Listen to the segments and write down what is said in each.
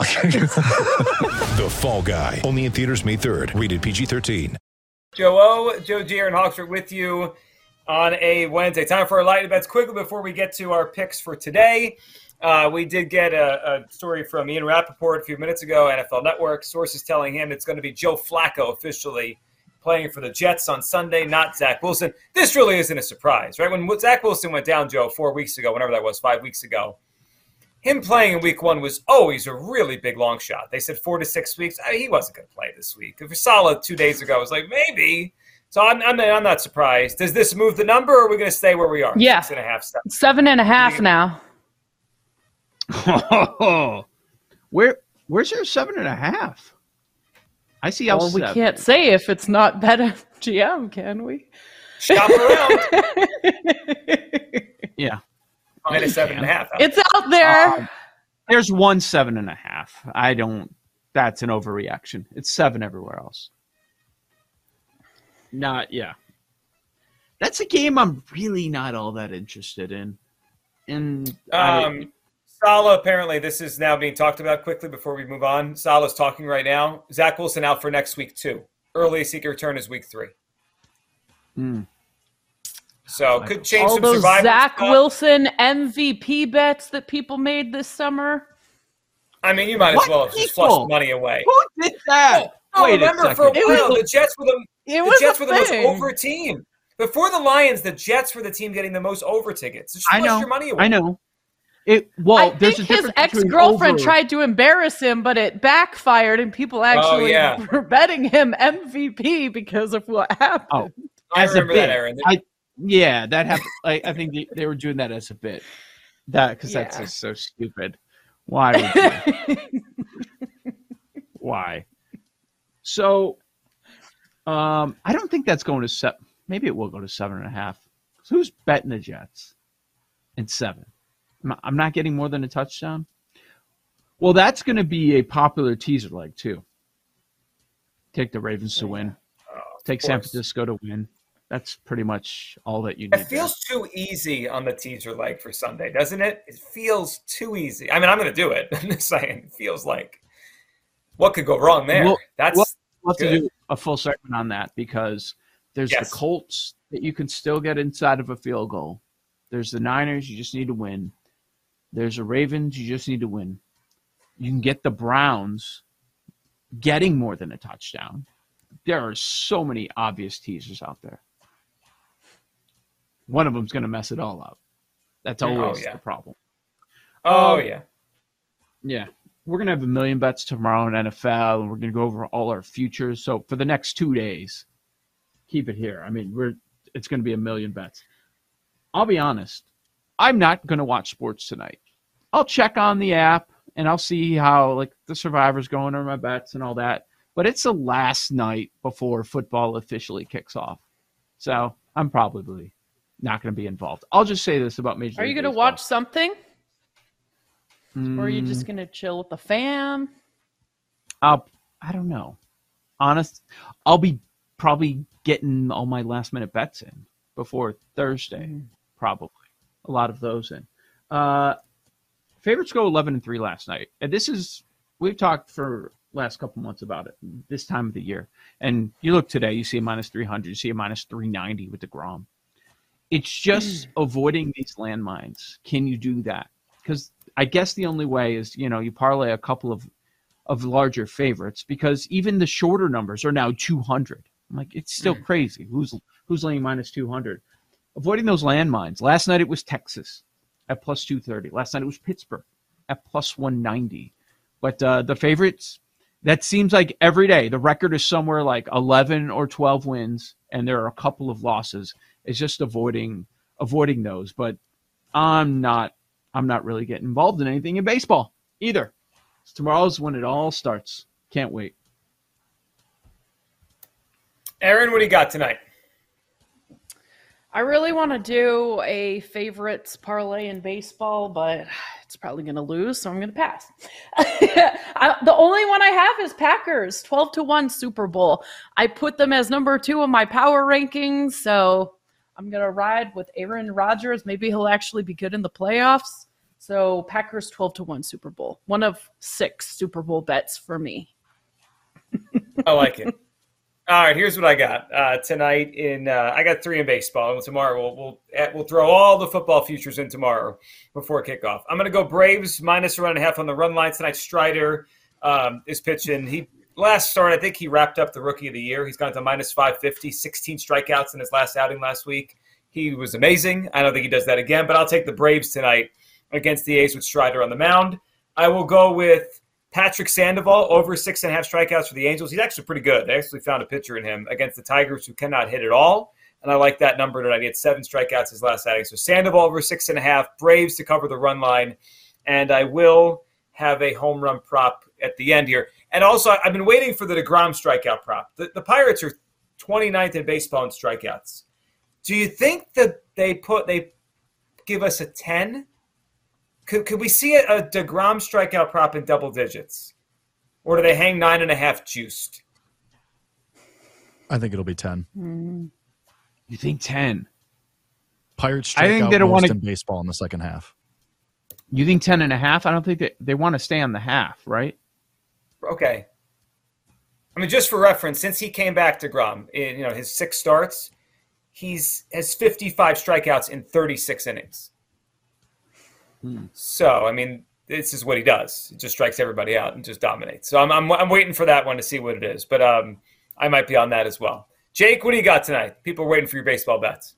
The Fall Guy. Only in theaters May 3rd. Rated PG-13. Joe O, Joe G, and Hawkshirt with you on a Wednesday. Time for our lightning bets quickly before we get to our picks for today. We did get a story from Ian Rapoport a few minutes ago, NFL Network. Sources telling him it's going to be Joe Flacco officially playing for the Jets on Sunday, not Zach Wilson. This really isn't a surprise, right? When Zach Wilson went down, Joe, 4 weeks ago, whenever that was, 5 weeks ago, him playing in week one was always a really big long shot. They said 4 to 6 weeks. I mean, he wasn't going to play this week. If a solid 2 days ago, I was like, maybe. So I'm not surprised. Does this move the number, or are we going to stay where we are? Yeah. 6.5 steps. 7.5 now. Oh, where's your 7.5? I see how. Well, we can't say if it's not BetMGM, can we? Shop around. Yeah, I mean, 7.5. It's out there. There's 1 7.5. I don't. That's an overreaction. It's 7 everywhere else. Not yeah. That's a game I'm really not all that interested in. Saleh, apparently, this is now being talked about quickly before we move on. Saleh's talking right now. Zach Wilson out for next week, too. Earliest he can return is week 3. Mm. So, could change some survival. All those Zach Wilson MVP bets that people made this summer. I mean, you might as well have just flushed money away. Who did that? Oh, remember, for a while, the Jets were the most over team. Before the Lions, the Jets were the team getting the most over tickets. Just flush your money away. I know. I think his ex-girlfriend tried to embarrass him, but it backfired, and people actually were betting him MVP because of what happened. Oh, I remember that, Aaron. That happened. I think they were doing that as a bit. That's just so stupid. Why would you? Why? So, I don't think that's going to 7. Maybe it will go to 7.5. So who's betting the Jets in 7? I'm not getting more than a touchdown. Well, that's going to be a popular teaser leg, too. Take the Ravens to win. Take San Francisco to win. That's pretty much all that you need. It feels too easy on the teaser leg for Sunday, doesn't it? It feels too easy. I mean, I'm going to do it. I'm just saying it feels like what could go wrong there. We'll have to do a full segment on that because there's the Colts that you can still get inside of a field goal. There's the Niners. You just need to win. There's a Ravens, you just need to win. You can get the Browns getting more than a touchdown. There are so many obvious teasers out there. One of them's going to mess it all up. That's always the problem. Yeah. We're going to have a million bets tomorrow in NFL, and we're going to go over all our futures. So for the next 2 days, keep it here. I mean, it's going to be a million bets. I'll be honest. I'm not going to watch sports tonight. I'll check on the app, and I'll see how the Survivor's going or my bets and all that. But it's the last night before football officially kicks off. So I'm probably not going to be involved. I'll just say this about Major League Baseball. Are you going to watch something? Or are you just going to chill with the fam? I don't know. Honest, I'll be probably getting all my last-minute bets in before Thursday, probably. A lot of those in. Favorites go 11-3 last night. And this is, we've talked for last couple months about it, this time of the year. And you look today, you see a minus 300, you see a minus 390 with DeGrom. It's just avoiding these landmines. Can you do that? Because I guess the only way is, you parlay a couple of larger favorites because even the shorter numbers are now 200. I'm like, it's still crazy. Who's laying minus 200? Avoiding those landmines. Last night it was Texas at plus 230. Last night it was Pittsburgh at plus 190. But the favorites, that seems like every day the record is somewhere like 11 or 12 wins, and there are a couple of losses. It's just avoiding those. But I'm not really getting involved in anything in baseball either. Tomorrow's when it all starts. Can't wait. Aaron, what do you got tonight? I really want to do a favorites parlay in baseball, but it's probably going to lose, so I'm going to pass. The only one I have is Packers, 12-1 Super Bowl. I put them as number 2 in my power rankings, so I'm going to ride with Aaron Rodgers. Maybe he'll actually be good in the playoffs. So Packers, 12-1 Super Bowl. One of 6 Super Bowl bets for me. I like it. All right, here's what I got tonight. I got 3 in baseball, and tomorrow we'll throw all the football futures in tomorrow before kickoff. I'm going to go Braves minus 1.5 on the run line tonight. Strider is pitching. He last start, I think he wrapped up the Rookie of the Year. He's gone to minus 550, 16 strikeouts in his last outing last week. He was amazing. I don't think he does that again, but I'll take the Braves tonight against the A's with Strider on the mound. I will go with Patrick Sandoval, over 6.5 strikeouts for the Angels. He's actually pretty good. They actually found a pitcher in him against the Tigers, who cannot hit at all. And I like that number tonight. He had 7 strikeouts his last outing. So Sandoval over 6.5, Braves to cover the run line. And I will have a home run prop at the end here. And also, I've been waiting for the DeGrom strikeout prop. The Pirates are 29th in baseball in strikeouts. Do you think that they give us a 10? Could we see a DeGrom strikeout prop in double digits? Or do they hang 9.5 juiced? I think it'll be 10. Mm. You think 10? Pirates strikeout most in baseball in the second half. You think 10.5? I don't think they want to stay on the half, right? Okay. I mean, just for reference, since he came back to DeGrom, his 6 starts, has 55 strikeouts in 36 innings. So, I mean, this is what he does. He just strikes everybody out and just dominates. So I'm waiting for that one to see what it is. But I might be on that as well. Jake, what do you got tonight? People are waiting for your baseball bets.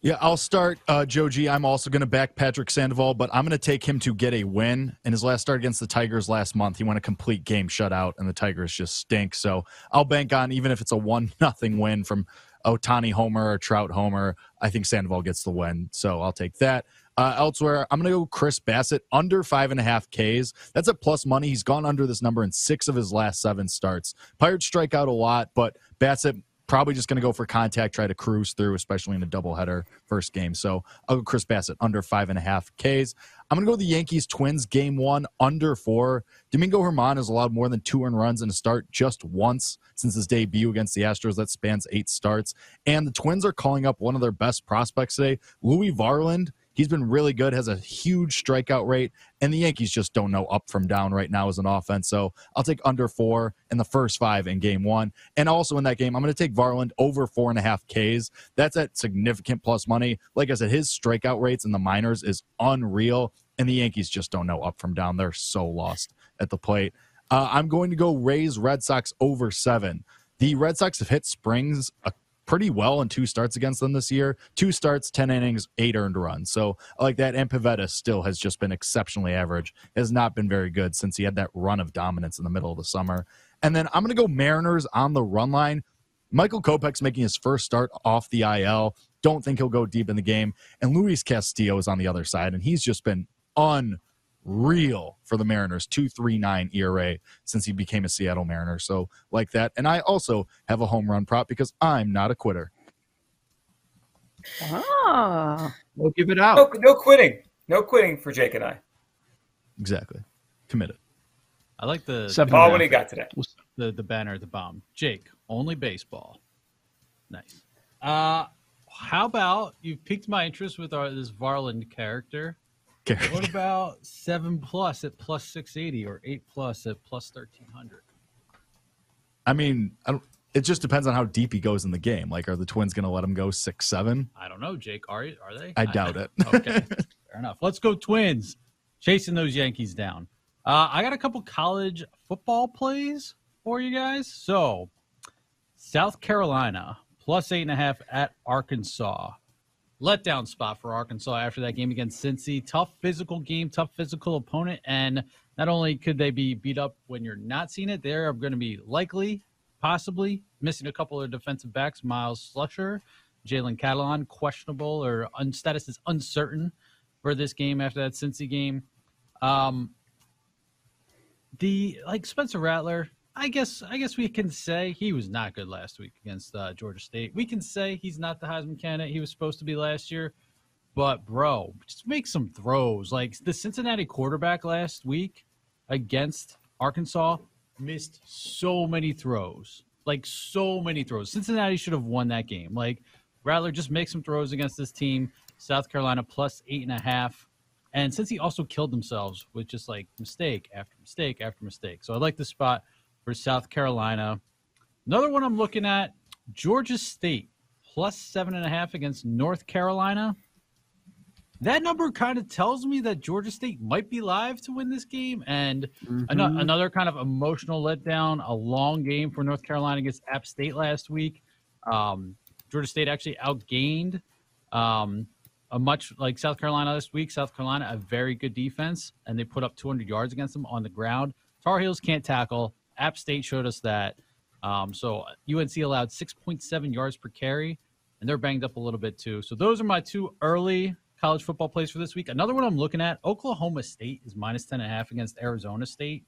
Yeah, I'll start, Joe G. I'm also going to back Patrick Sandoval, but I'm going to take him to get a win. In his last start against the Tigers last month, he went a complete game shutout, and the Tigers just stink. So I'll bank on, even if it's a 1-0 win from Ohtani homer or Trout homer, I think Sandoval gets the win. So I'll take that. Elsewhere, I'm going to go Chris Bassitt, under 5.5 Ks. That's a plus money. He's gone under this number in 6 of his last 7 starts. Pirates strike out a lot, but Bassitt probably just going to go for contact, try to cruise through, especially in a doubleheader first game. So I'll go Chris Bassitt, under 5.5 Ks. I'm going to go the Yankees-Twins game 1, under 4. Domingo German has allowed more than 2 earned runs in a start just once since his debut against the Astros. That spans 8 starts. And the Twins are calling up one of their best prospects today, Louie Varland. He's been really good, has a huge strikeout rate, and the Yankees just don't know up from down right now as an offense. So I'll take under 4 in the first 5 in game 1. And also in that game, I'm going to take Varland over 4.5 Ks. That's at significant plus money. Like I said, his strikeout rates in the minors is unreal, and the Yankees just don't know up from down. They're so lost at the plate. I'm going to go Rays Red Sox over 7. The Red Sox have hit springs pretty well in 2 starts against them this year. 2 starts, 10 innings, 8 earned runs. So I like that. And Pivetta still has just been exceptionally average. Has not been very good since he had that run of dominance in the middle of the summer. And then I'm going to go Mariners on the run line. Michael Kopech's making his first start off the IL. Don't think he'll go deep in the game. And Luis Castillo is on the other side, and he's just been unreal for the Mariners. 2.39 ERA since he became a Seattle Mariner. So like that. And I also have a home run prop because I'm not a quitter. Ah, we'll give it out. No quitting. No quitting for Jake and I. Exactly. Committed. I like the Paul, what do you got today? The banner at the bottom. Jake, only baseball. Nice. How about you've piqued my interest with this Varland character. What about 7+ at plus 680 or 8+ at plus 1,300? I mean, it just depends on how deep he goes in the game. Like, are the Twins going to let him go 6-7? I don't know, Jake. Are they? I doubt it. Okay, fair enough. Let's go Twins, chasing those Yankees down. I got a couple college football plays for you guys. So, South Carolina, plus 8.5 at Arkansas. Letdown spot for Arkansas after that game against Cincy. Tough physical game, tough physical opponent, and not only could they be beat up when you're not seeing it, they're going to be likely, possibly, missing a couple of defensive backs. Miles Slusher, Jalen Catalon, questionable or status is uncertain for this game after that Cincy game. Spencer Rattler, I guess we can say he was not good last week against Georgia State. We can say he's not the Heisman candidate he was supposed to be last year. But, bro, just make some throws. Like, the Cincinnati quarterback last week against Arkansas missed so many throws. Like, so many throws. Cincinnati should have won that game. Like, Rattler, just make some throws against this team. South Carolina plus 8.5. And since he also killed themselves with just, like, mistake after mistake after mistake. So I like the spot for South Carolina. Another one I'm looking at, Georgia State plus 7.5 against North Carolina. That number kind of tells me that Georgia State might be live to win this game. And another kind of emotional letdown, a long game for North Carolina against App State last week. Georgia State actually outgained a much like South Carolina this week. South Carolina, a very good defense, and they put up 200 yards against them on the ground. Tar Heels can't tackle. App State showed us that. So UNC allowed 6.7 yards per carry, and they're banged up a little bit too. So those are my two early college football plays for this week. Another one I'm looking at, Oklahoma State is minus 10.5 against Arizona State.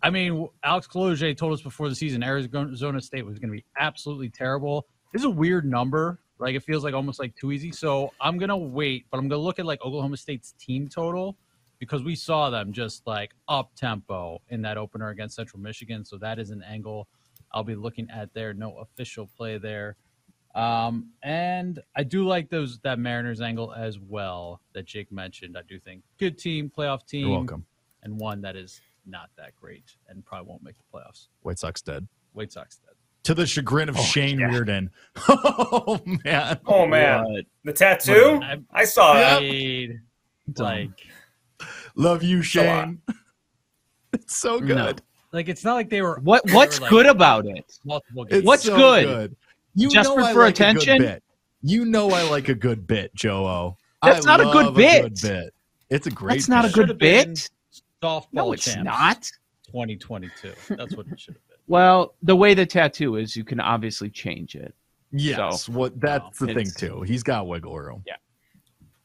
I mean, Alex Colosier told us before the season Arizona State was going to be absolutely terrible. This is a weird number. Like, it feels like almost like too easy. So I'm going to wait, but I'm going to look at, like, Oklahoma State's team total because we saw them just, like, up-tempo in that opener against Central Michigan. So that is an angle I'll be looking at there. No official play there. And I do like that Mariners angle as well that Jake mentioned. I do think good team, playoff team. You're welcome. And one that is not that great and probably won't make the playoffs. White Sox dead. To the chagrin of Shane Reardon. Oh, man. What? The tattoo? I saw that. Yep. Like, love you, Shane. It's so good. No. Like, it's not like they were. What's good about it? Multiple games. What's so good? You just for like attention. You know I like a good bit, Joe-O. That's not a good bit. It's a great. That's not a good bit. Softball no, it's champs, not. 2022. That's what it should have been. Well, the way the tattoo is, you can obviously change it. Yes, so, that's the thing too. He's got wiggle room. Yeah.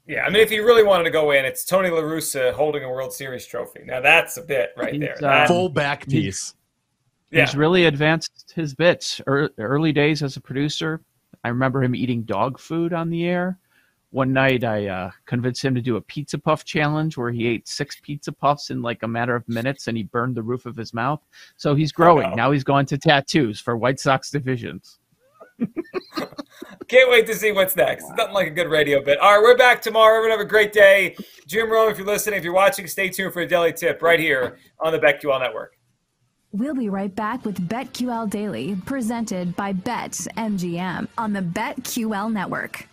Yeah, I mean, if he really wanted to go in, it's Tony La Russa holding a World Series trophy. Now that's a bit right there. Full back piece. He's really advanced his bits. Early days as a producer, I remember him eating dog food on the air. One night, I convinced him to do a pizza puff challenge where he ate 6 pizza puffs in like a matter of minutes, and he burned the roof of his mouth. So he's growing. Now he's gone to tattoos for White Sox divisions. Can't wait to see what's next. Wow. Nothing like a good radio bit. All right, we're back tomorrow. Everyone have a great day. Jim Rome, if you're listening, if you're watching, stay tuned for a daily tip right here on the BetQL Network. We'll be right back with BetQL Daily, presented by BetMGM on the BetQL Network.